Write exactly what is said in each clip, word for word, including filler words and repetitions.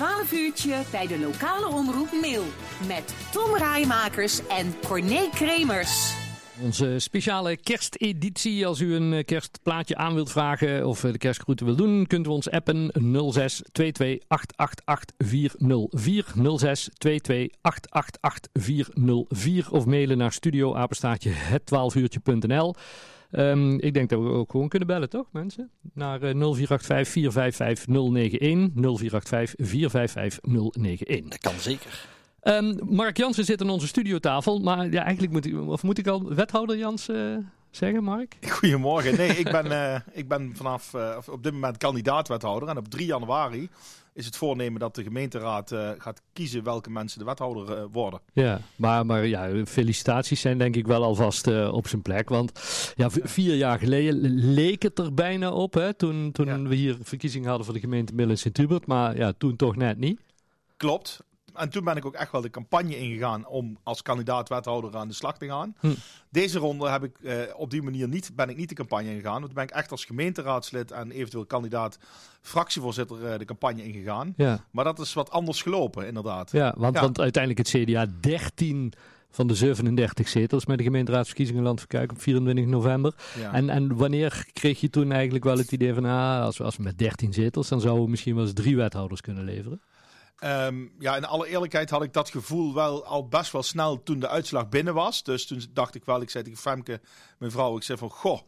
twaalf uurtje bij de lokale omroep Mail. Met Tom Raaimakers en Corné Kremers. Onze speciale kersteditie. Als u een kerstplaatje aan wilt vragen of de kerstgroeten wilt doen, kunt u ons appen nul zes twee twee acht acht acht vier nul vier nul zes twee twee acht acht acht vier nul vier of mailen naar studio apenstaartje het twaalf uurtje punt n l. Um, ik denk dat we ook gewoon kunnen bellen, toch mensen? Naar uh, nul vier acht vijf vier vijf vijf nul negen een. nul vier acht vijf vier vijf vijf nul negen een. Dat kan zeker. Um, Mark Janssen zit aan onze studiotafel, maar ja, eigenlijk moet ik, of moet ik al wethouder Janssen uh, zeggen, Mark? Goedemorgen. Nee, ik ben, uh, ik ben vanaf uh, op dit moment kandidaat-wethouder en op drie januari is het voornemen dat de gemeenteraad uh, gaat kiezen welke mensen de wethouder uh, worden. Ja, maar, maar ja, felicitaties zijn denk ik wel alvast uh, op zijn plek. Want ja, vier jaar geleden leek het er bijna op, hè, toen, toen ja. we hier verkiezingen hadden voor de gemeente Middel en Sint-Hubert, maar ja, toen toch net niet. Klopt. En toen ben ik ook echt wel de campagne ingegaan om als kandidaat-wethouder aan de slag te gaan. Hm. Deze ronde heb ik eh, op die manier niet, ben ik niet de campagne ingegaan. Want toen ben ik echt als gemeenteraadslid en eventueel kandidaat-fractievoorzitter eh, de campagne ingegaan. Ja. Maar dat is wat anders gelopen, inderdaad. Ja, want, ja. want uiteindelijk het C D A dertien... van de zevenendertig zetels met de gemeenteraadsverkiezingen Land van Cuijk op vierentwintig november. Ja. En, en wanneer kreeg je toen eigenlijk wel het idee van, ah, als we, als we met dertien zetels, dan zouden we misschien wel eens drie wethouders kunnen leveren? Um, ja, in alle eerlijkheid had ik dat gevoel wel al best wel snel toen de uitslag binnen was. Dus toen dacht ik wel, ik zei tegen Femke, mijn vrouw, ik zei van, goh,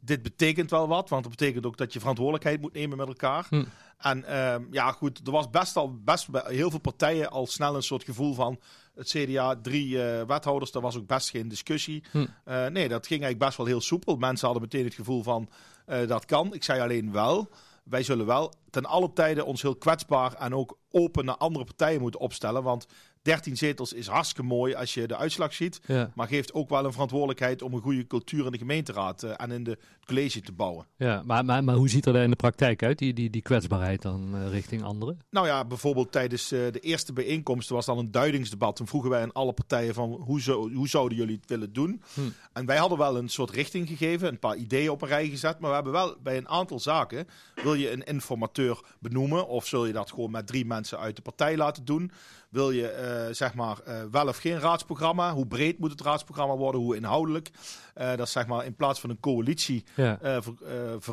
dit betekent wel wat. Want dat betekent ook dat je verantwoordelijkheid moet nemen met elkaar. Hm. En um, ja, goed, er was best al best heel veel partijen al snel een soort gevoel van, het C D A, drie uh, wethouders, daar was ook best geen discussie. Hm. Uh, nee, dat ging eigenlijk best wel heel soepel. Mensen hadden meteen het gevoel van, uh, dat kan. Ik zei alleen wel, wij zullen wel ten alle tijde ons heel kwetsbaar en ook open naar andere partijen moeten opstellen. Want dertien zetels is hartstikke mooi als je de uitslag ziet. Ja. Maar geeft ook wel een verantwoordelijkheid om een goede cultuur in de gemeenteraad uh, en in de, het college te bouwen. Ja, maar, maar, maar hoe ziet er daar in de praktijk uit, die, die, die kwetsbaarheid dan uh, richting anderen? Nou ja, bijvoorbeeld tijdens uh, de eerste bijeenkomst was dan een duidingsdebat. Toen vroegen wij aan alle partijen van hoe, zo, hoe zouden jullie het willen doen? Hm. En wij hadden wel een soort richting gegeven, een paar ideeën op een rij gezet. Maar we hebben wel bij een aantal zaken, wil je een informateur benoemen of zul je dat gewoon met drie mensen uit de partij laten doen? Wil je uh, zeg maar uh, wel of geen raadsprogramma? Hoe breed moet het raadsprogramma worden? Hoe inhoudelijk? Uh, dat is zeg maar in plaats van een coalitieverklaring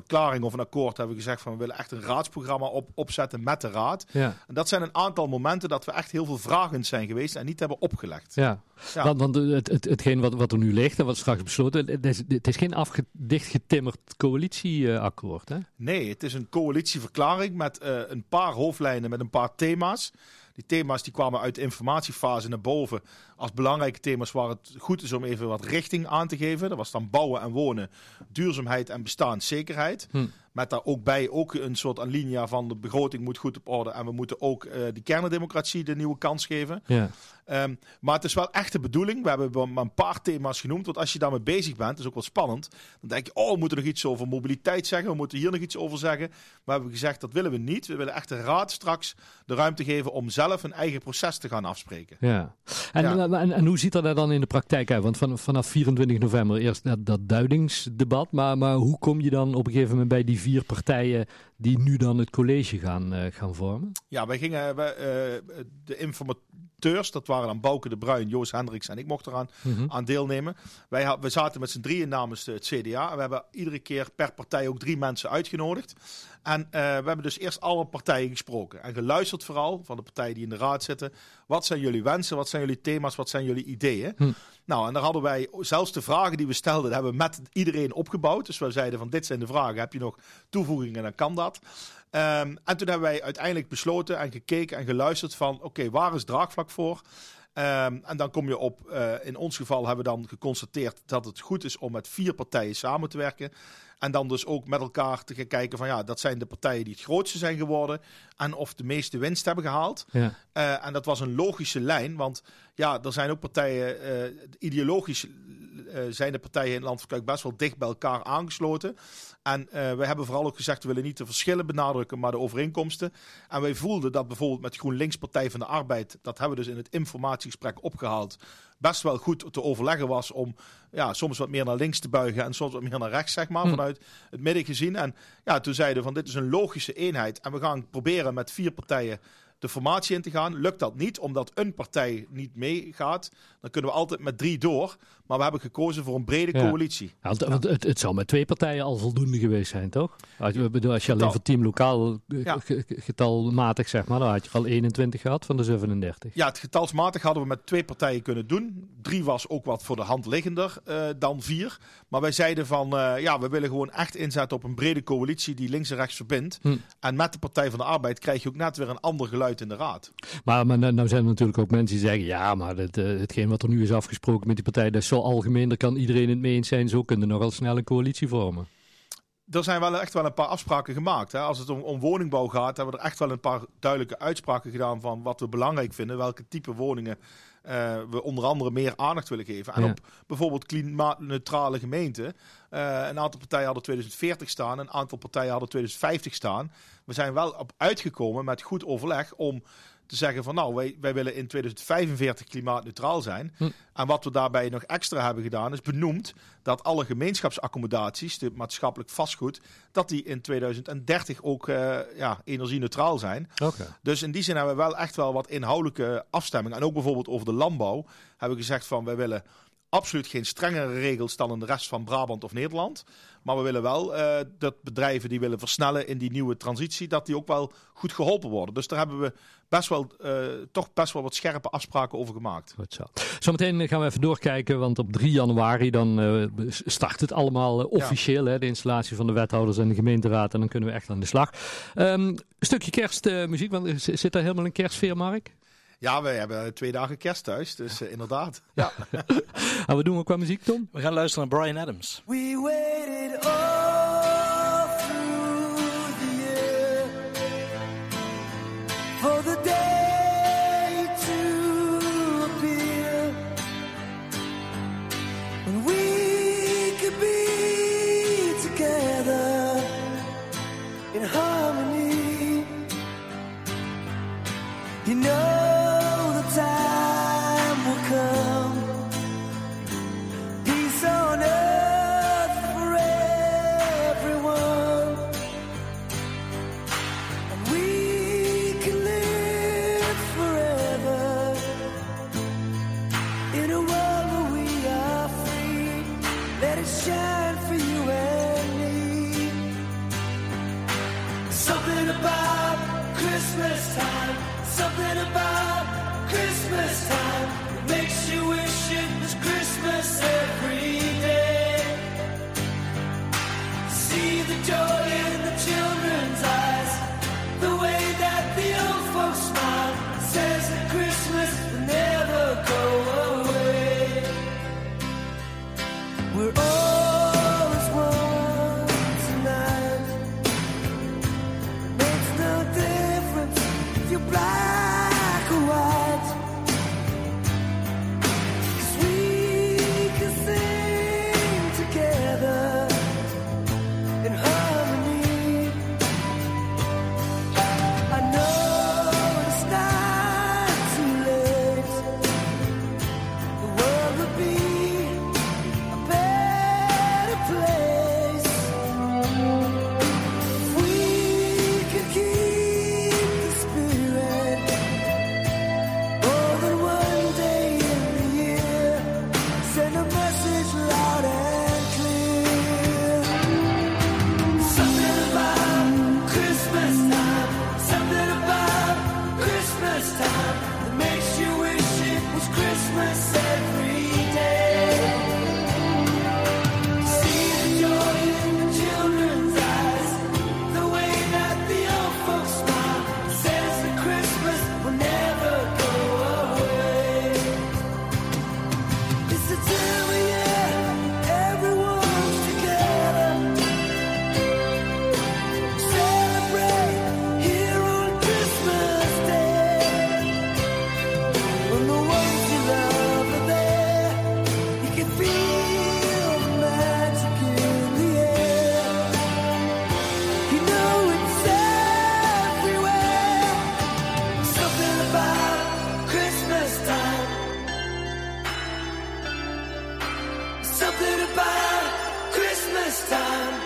ja. uh, uh, of een akkoord hebben we gezegd van we willen echt een raadsprogramma op, opzetten met de raad. Ja. En dat zijn een aantal momenten dat we echt heel veel vragend zijn geweest en niet hebben opgelegd. Ja. Ja. Want, want het, het, hetgeen wat, wat er nu ligt en wat straks besloten, het is, het is geen afgedichtgetimmerd coalitieakkoord, hè? Nee, het is een coalitieverklaring met uh, een paar hoofdlijnen, met een paar thema's. Die thema's die kwamen uit de informatiefase naar boven als belangrijke thema's waar het goed is om even wat richting aan te geven. Dat was dan bouwen en wonen, duurzaamheid en bestaanszekerheid. Hm. Met daar ook bij ook een soort alinea van de begroting moet goed op orde. En we moeten ook uh, die kerndemocratie de nieuwe kans geven. Ja. Um, maar het is wel echt de bedoeling. We hebben maar een paar thema's genoemd. Want als je daarmee bezig bent, is ook wel spannend. Dan denk je, oh, we moeten nog iets over mobiliteit zeggen. We moeten hier nog iets over zeggen. Maar we hebben gezegd, dat willen we niet. We willen echt de raad straks de ruimte geven om zelf een eigen proces te gaan afspreken. Ja. En, ja. en, en, en hoe ziet dat er dan in de praktijk uit? Want van, vanaf vierentwintig november eerst dat, dat duidingsdebat. Maar, maar hoe kom je dan op een gegeven moment bij die vier partijen die nu dan het college gaan, uh, gaan vormen? Ja, wij gingen wij, uh, de informateurs, dat waren dan Bouke de Bruin, Joost Hendriks en ik mocht eraan mm-hmm. aan deelnemen. Wij we zaten met z'n drieën namens het C D A en we hebben iedere keer per partij ook drie mensen uitgenodigd. En uh, we hebben dus eerst alle partijen gesproken en geluisterd vooral van de partijen die in de raad zitten. Wat zijn jullie wensen, wat zijn jullie thema's, wat zijn jullie ideeën? Hm. Nou, en daar hadden wij zelfs de vragen die we stelden, hebben we met iedereen opgebouwd. Dus we zeiden van dit zijn de vragen, heb je nog toevoegingen, dan kan dat. Um, en toen hebben wij uiteindelijk besloten en gekeken en geluisterd van oké, okay, waar is draagvlak voor? Um, en dan kom je op, uh, in ons geval hebben we dan geconstateerd dat het goed is om met vier partijen samen te werken. En dan dus ook met elkaar te gaan kijken van ja, dat zijn de partijen die het grootste zijn geworden. En of de meeste winst hebben gehaald. Ja. Uh, en dat was een logische lijn, want ja, er zijn ook partijen, uh, ideologisch uh, zijn de partijen in het Land van Cuijk best wel dicht bij elkaar aangesloten. En uh, we hebben vooral ook gezegd, we willen niet de verschillen benadrukken, maar de overeenkomsten. En wij voelden dat bijvoorbeeld met GroenLinks-Partij van de Arbeid, dat hebben we dus in het informatiegesprek opgehaald, best wel goed te overleggen was om ja, soms wat meer naar links te buigen en soms wat meer naar rechts, zeg maar, mm. vanuit het midden gezien. En ja, toen zeiden we van dit is een logische eenheid en we gaan proberen met vier partijen de formatie in te gaan. Lukt dat niet, omdat een partij niet meegaat, dan kunnen we altijd met drie door. Maar we hebben gekozen voor een brede coalitie. Ja. Ja, want het, het zou met twee partijen al voldoende geweest zijn, toch? Als je, bedoel, als je alleen voor team lokaal ja. getalmatig, zeg maar, dan had je al eenentwintig gehad van de zevenendertig. Ja, het getalsmatig hadden we met twee partijen kunnen doen. Drie was ook wat voor de hand liggender uh, dan vier. Maar wij zeiden van, uh, ja, we willen gewoon echt inzetten op een brede coalitie die links en rechts verbindt. Hm. En met de Partij van de Arbeid krijg je ook net weer een ander geluid in de raad. Maar, maar nou zijn er natuurlijk ook mensen die zeggen, ja, maar het, hetgeen wat er nu is afgesproken met die partij, dat is zo algemeen, daar kan iedereen het mee eens zijn. Zo kunnen we nogal snel een coalitie vormen. Er zijn wel echt wel een paar afspraken gemaakt. Hè. Als het om, om woningbouw gaat, hebben we er echt wel een paar duidelijke uitspraken gedaan van wat we belangrijk vinden, welke type woningen Uh, we onder andere meer aandacht willen geven. En ja. op bijvoorbeeld klimaatneutrale gemeenten. Uh, een aantal partijen hadden twintig veertig staan. Een aantal partijen hadden twintig vijftig staan. We zijn wel op uitgekomen met goed overleg om te zeggen van nou, wij, wij willen in twintig vijfenveertig klimaatneutraal zijn. Hm. En wat we daarbij nog extra hebben gedaan is benoemd dat alle gemeenschapsaccommodaties, de maatschappelijk vastgoed, dat die in twintig dertig ook uh, ja, energie-neutraal zijn. Okay. Dus in die zin hebben we wel echt wel wat inhoudelijke afstemming. En ook bijvoorbeeld over de landbouw hebben we gezegd van wij willen absoluut geen strengere regels dan in de rest van Brabant of Nederland. Maar we willen wel uh, dat bedrijven die willen versnellen in die nieuwe transitie, dat die ook wel goed geholpen worden. Dus daar hebben we best wel, uh, toch best wel wat scherpe afspraken over gemaakt. Goed zo. Zometeen gaan we even doorkijken, want op drie januari dan uh, start het allemaal uh, officieel. Ja. Hè, de installatie van de wethouders en de gemeenteraad. En dan kunnen we echt aan de slag. Um, een stukje kerstmuziek, uh, want zit daar helemaal een kerstsfeer, Mark? Ja, we hebben twee dagen kerst thuis, dus uh, inderdaad. Ja. En we doen ook qua muziek, Tom? We gaan luisteren naar Brian Adams. We waited all through the year for the day to appear when we could be together in harmony. You know Something about Christmas time.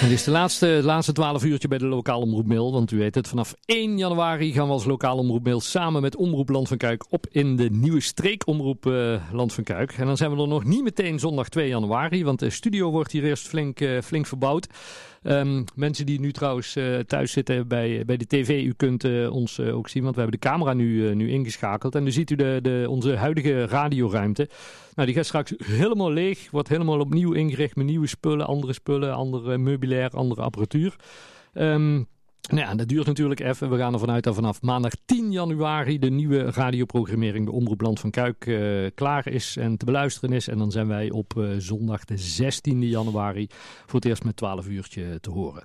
Het is de laatste, de laatste twaalf uurtje bij de Lokale Omroep Mail. Want u weet het, vanaf één januari gaan we als Lokale Omroep Mail samen met Omroep Land van Cuijk op in de nieuwe streekomroep uh, Land van Cuijk. En dan zijn we er nog niet meteen zondag twee januari, want de studio wordt hier eerst flink, uh, flink verbouwd. Um, mensen die nu trouwens uh, thuis zitten bij, bij de tv, u kunt uh, ons uh, ook zien, want we hebben de camera nu, uh, nu ingeschakeld. En nu ziet u de, de, onze huidige radioruimte. Nou, die gaat straks helemaal leeg, wordt helemaal opnieuw ingericht met nieuwe spullen, andere spullen, andere meubilair, andere apparatuur. Um, nou ja, dat duurt natuurlijk even. We gaan ervan uit dat vanaf maandag tien januari de nieuwe radioprogrammering bij Omroep Land van Cuijk uh, klaar is en te beluisteren is. En dan zijn wij op uh, zondag de zestiende januari voor het eerst met twaalf uurtje te horen.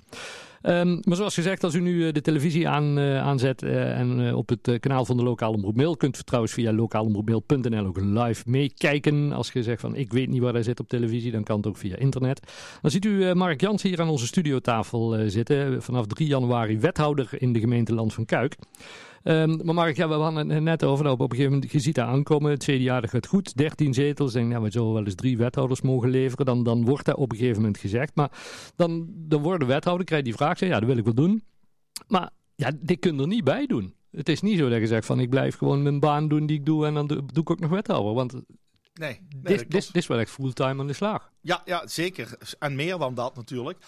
Um, maar zoals gezegd, als u nu uh, de televisie aan, uh, aanzet uh, en uh, op het uh, kanaal van de Lokale Omroep Mail, kunt u trouwens via lokaalomroepmail punt n l ook live meekijken. Als je zegt van ik weet niet waar hij zit op televisie, dan kan het ook via internet. Dan ziet u uh, Mark Janssen hier aan onze studiotafel uh, zitten. Vanaf drie januari wethouder in de gemeente Land van Cuijk. Um, maar Mark, ja, we hadden het net over. Nou, op een gegeven moment, je ziet daar aankomen. Het C D A gaat goed. dertien zetels. Denk, nou, we zullen wel eens drie wethouders mogen leveren. Dan, dan wordt dat op een gegeven moment gezegd. Maar dan, dan wordt de wethouder, krijgt die vraag. Zeg, ja, dat wil ik wel doen. Maar ja, dit kun je er niet bij doen. Het is niet zo dat je zegt van ik blijf gewoon mijn baan doen die ik doe. En dan doe, doe ik ook nog wethouder. Want nee, nee, dit is wel echt fulltime aan de slag. Ja, ja, zeker. En meer dan dat natuurlijk.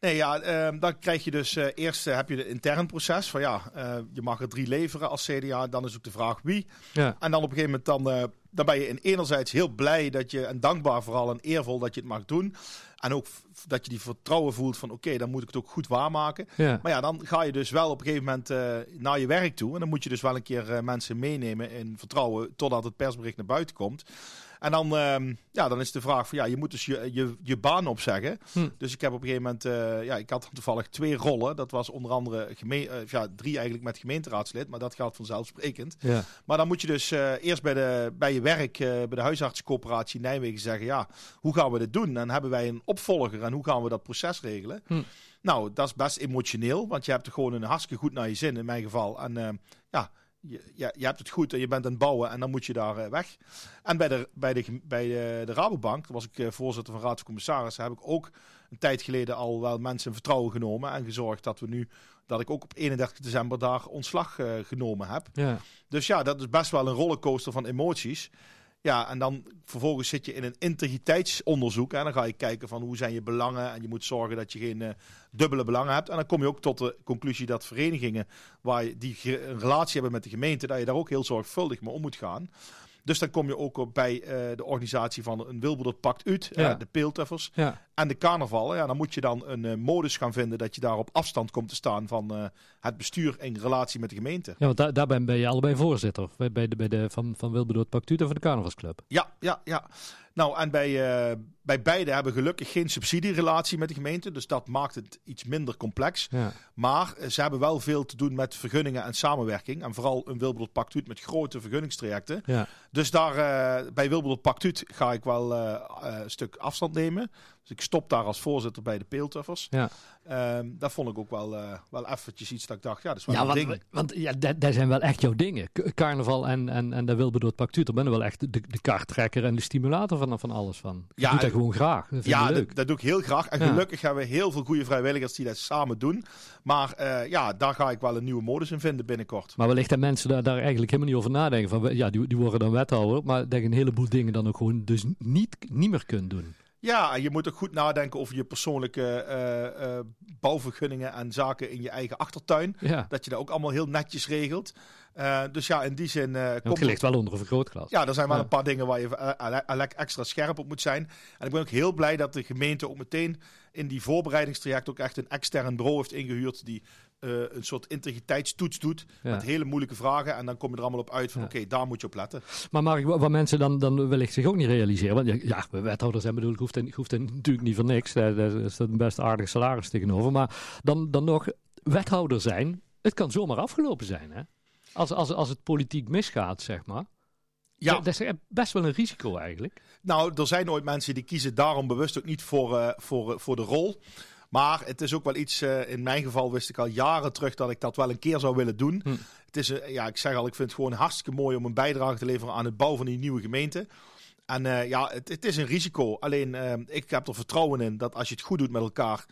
Nee, ja, uh, dan krijg je dus uh, eerst uh, heb je het intern proces van ja, uh, je mag er drie leveren als C D A. Dan is ook de vraag wie. Ja. En dan op een gegeven moment dan, uh, dan ben je in enerzijds heel blij dat je en dankbaar vooral en eervol dat je het mag doen. En ook dat je die vertrouwen voelt van oké, okay, dan moet ik het ook goed waarmaken. Ja. Maar ja, dan ga je dus wel op een gegeven moment uh, naar je werk toe. En dan moet je dus wel een keer uh, mensen meenemen in vertrouwen totdat het persbericht naar buiten komt. En dan, um, ja, dan is de vraag van ja, je moet dus je, je, je baan opzeggen. Hm. Dus ik heb op een gegeven moment, uh, ja, ik had toevallig twee rollen. Dat was onder andere geme- uh, ja, drie eigenlijk met gemeenteraadslid, maar dat geldt vanzelfsprekend. Ja. Maar dan moet je dus uh, eerst bij, de, bij je werk, uh, bij de huisartsencoöperatie Nijmegen zeggen, ja, hoe gaan we dit doen? En hebben wij een opvolger en hoe gaan we dat proces regelen? Hm. Nou, dat is best emotioneel, want je hebt er gewoon een hartstikke goed naar je zin in mijn geval. En uh, ja... Je, je, je hebt het goed en je bent aan het bouwen en dan moet je daar uh, weg. En bij de, bij de, bij de, de Rabobank, daar was ik uh, voorzitter van Raad van Commissarissen, heb ik ook een tijd geleden al wel mensen in vertrouwen genomen en gezorgd dat we nu, dat ik ook op eenendertig december daar ontslag uh, genomen heb. Ja. Dus ja, dat is best wel een rollercoaster van emoties. Ja, en dan vervolgens zit je in een integriteitsonderzoek. En dan ga je kijken van hoe zijn je belangen. En je moet zorgen dat je geen uh, dubbele belangen hebt. En dan kom je ook tot de conclusie dat verenigingen waar je die ge- een relatie hebben met de gemeente, dat je daar ook heel zorgvuldig mee om moet gaan. Dus dan kom je ook bij uh, de organisatie van een Wilbertoord Pactuut, ja. uh, de Peeltuffers ja. en de carnaval. Ja, dan moet je dan een uh, modus gaan vinden dat je daar op afstand komt te staan van uh, het bestuur in relatie met de gemeente. Ja, want da- daar ben je allebei voorzitter bij, bij de, bij de, van, van Wilbertoord Pactuut en van de carnavalsclub. Ja, ja, ja. Nou, en bij, uh, bij beide hebben gelukkig geen subsidierelatie met de gemeente. Dus dat maakt het iets minder complex. Ja. Maar uh, ze hebben wel veel te doen met vergunningen en samenwerking. En vooral een Wilbertoord Pactuut met grote vergunningstrajecten. Ja. Dus daar, uh, bij Wilbertoord Pactuut ga ik wel uh, uh, een stuk afstand nemen. Dus ik stop daar als voorzitter bij de Peeltuffers. Ja. Um, dat vond ik ook wel, uh, wel eventjes iets dat ik dacht, ja, dat is wel ja, een want, ding. Want ja, daar d- d- zijn wel echt jouw dingen. K- carnaval en, en, en de Wilbertoord Pactuut, daar ben je wel echt de, de kaarttrekker en de stimulator van, van alles van. Je ja, doet dat gewoon graag. Dat ja, leuk. D- dat doe ik heel graag. En ja. Gelukkig hebben we heel veel goede vrijwilligers die dat samen doen. Maar uh, ja, daar ga ik wel een nieuwe modus in vinden binnenkort. Maar wellicht dat mensen daar, daar eigenlijk helemaal niet over nadenken. Van, ja, die, die worden dan wethouder, maar dat je een heleboel dingen dan ook gewoon dus niet, niet meer kunt doen. Ja, je moet ook goed nadenken over je persoonlijke uh, uh, bouwvergunningen en zaken in je eigen achtertuin. Ja. Dat je dat ook allemaal heel netjes regelt. Uh, dus ja, in die zin... Uh, ja, komt het ligt wel onder een vergrootglas. Ja, er zijn wel ja. een paar dingen waar je uh, extra scherp op moet zijn. En ik ben ook heel blij dat de gemeente ook meteen in die voorbereidingstraject ook echt een extern bureau heeft ingehuurd die uh, een soort integriteitstoets doet ja. met hele moeilijke vragen. En dan kom je er allemaal op uit van ja. oké, okay, daar moet je op letten. Maar Mark, wat mensen dan, dan wellicht zich ook niet realiseren. Want ja, ja wethouders zijn bedoel ik, hoeft, en, hoeft en natuurlijk niet voor niks. Daar is een best aardig salaris tegenover. Maar dan, dan nog, wethouder zijn, het kan zomaar afgelopen zijn, hè? Als, als, als het politiek misgaat, zeg maar. Ja. Dat is best wel een risico eigenlijk. Nou, er zijn ooit mensen die kiezen daarom bewust ook niet voor, uh, voor, uh, voor de rol. Maar het is ook wel iets, uh, in mijn geval wist ik al jaren terug dat ik dat wel een keer zou willen doen. Hm. Het is, uh, ja, ik zeg al, ik vind het gewoon hartstikke mooi om een bijdrage te leveren aan het bouw van die nieuwe gemeente. En uh, ja, het, het is een risico. Alleen, uh, ik heb er vertrouwen in dat als je het goed doet met elkaar,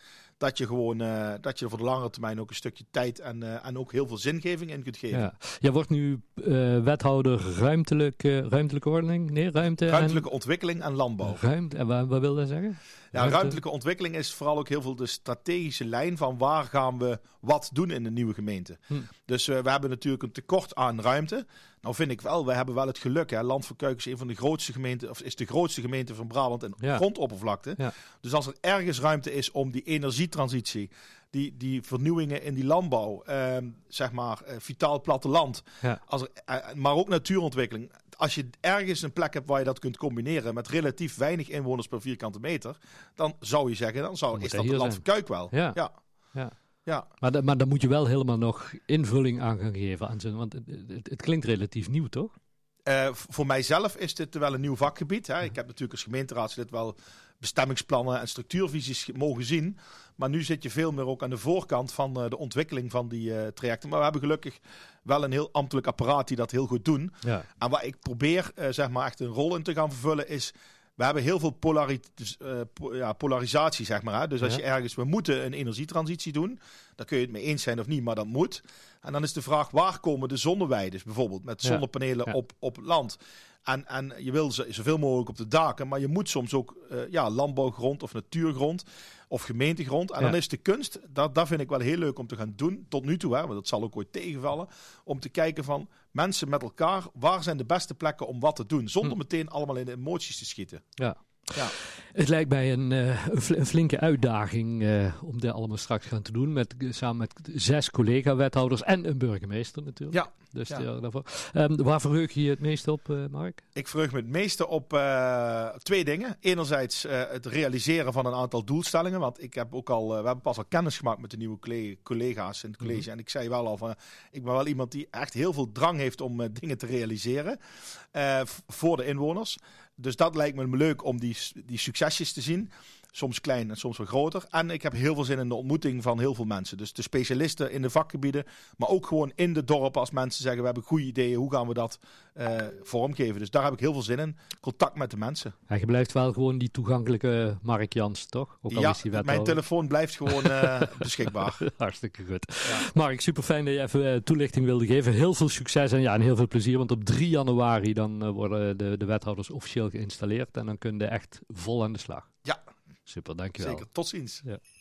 dat je gewoon uh, dat je er voor de lange termijn ook een stukje tijd en, uh, en ook heel veel zingeving in kunt geven. Ja. Je wordt nu uh, wethouder ruimtelijke, ruimtelijke ordening? Nee, ruimte ruimtelijke en... ontwikkeling en landbouw. Ruimte, en wat, wat wil dat zeggen? Ja, ruimte... Ruimtelijke ontwikkeling is vooral ook heel veel de strategische lijn van waar gaan we wat doen in de nieuwe gemeente. Hm. Dus uh, we hebben natuurlijk een tekort aan ruimte. Nou vind ik wel, we hebben wel het geluk. Hè. Land van Cuijk is een van de grootste gemeenten, of is de grootste gemeente van Brabant in ja. grondoppervlakte. Ja. Dus als er ergens ruimte is om die energietransitie, die, die vernieuwingen in die landbouw, eh, zeg maar eh, vitaal platteland, ja. als er, eh, maar ook natuurontwikkeling. Als je ergens een plek hebt waar je dat kunt combineren met relatief weinig inwoners per vierkante meter, dan zou je zeggen, dan zou, is dat het Land van Cuijk wel. Ja. ja. ja. Ja. Maar, de, maar dan moet je wel helemaal nog invulling aan gaan geven. Aan zijn, want het, het, het klinkt relatief nieuw, toch? Uh, voor mijzelf is dit wel een nieuw vakgebied. Hè. Ja. Ik heb natuurlijk als gemeenteraadslid wel bestemmingsplannen en structuurvisies mogen zien. Maar nu zit je veel meer ook aan de voorkant van uh, de ontwikkeling van die uh, trajecten. Maar we hebben gelukkig wel een heel ambtelijk apparaat die dat heel goed doen. Ja. En waar ik probeer uh, zeg maar echt een rol in te gaan vervullen is... We hebben heel veel polari- dus, uh, po- ja, polarisatie, zeg maar. Hè? Dus als ja. je ergens... We moeten een energietransitie doen. Daar kun je het mee eens zijn of niet, maar dat moet. En dan is de vraag, waar komen de zonneweiden bijvoorbeeld? Met zonnepanelen ja. Ja. op, op land. En, en je wil z- zoveel mogelijk op de daken. Maar je moet soms ook uh, ja, landbouwgrond of natuurgrond of gemeentegrond. En ja. dan is de kunst, dat, dat vind ik wel heel leuk om te gaan doen. Tot nu toe, hè, want dat zal ook ooit tegenvallen. Om te kijken van mensen met elkaar. Waar zijn de beste plekken om wat te doen? Zonder hm. meteen allemaal in de emoties te schieten. Ja. Ja. Het lijkt mij een, uh, een flinke uitdaging uh, om dat allemaal straks gaan te doen. Met, samen met zes collega-wethouders en een burgemeester natuurlijk. Ja. Dus ja. Ja, daarvoor. Um, waar verheug je je het meeste op, uh, Mark? Ik verheug me het meeste op uh, twee dingen. Enerzijds uh, het realiseren van een aantal doelstellingen. Want ik heb ook al, uh, we hebben pas al kennis gemaakt met de nieuwe collega's in het college. Mm-hmm. En ik zei wel al, van, uh, ik ben wel iemand die echt heel veel drang heeft om uh, dingen te realiseren. Uh, voor de inwoners. Dus dat lijkt me leuk om die, die succesjes te zien. Soms klein en soms wel groter. En ik heb heel veel zin in de ontmoeting van heel veel mensen. Dus de specialisten in de vakgebieden. Maar ook gewoon in de dorpen als mensen zeggen... we hebben goede ideeën, hoe gaan we dat uh, vormgeven? Dus daar heb ik heel veel zin in. Contact met de mensen. Ja, je blijft wel gewoon die toegankelijke Mark Janssen, toch? Ook al ja, is die wethouder. Mijn telefoon blijft gewoon uh, beschikbaar. Hartstikke goed. Ja. Mark, super fijn dat je even uh, toelichting wilde geven. Heel veel succes en, ja, en heel veel plezier. Want op drie januari dan uh, worden de, de wethouders officieel geïnstalleerd. En dan kun je echt vol aan de slag. Ja. Super, dankjewel. Zeker, tot ziens. Ja.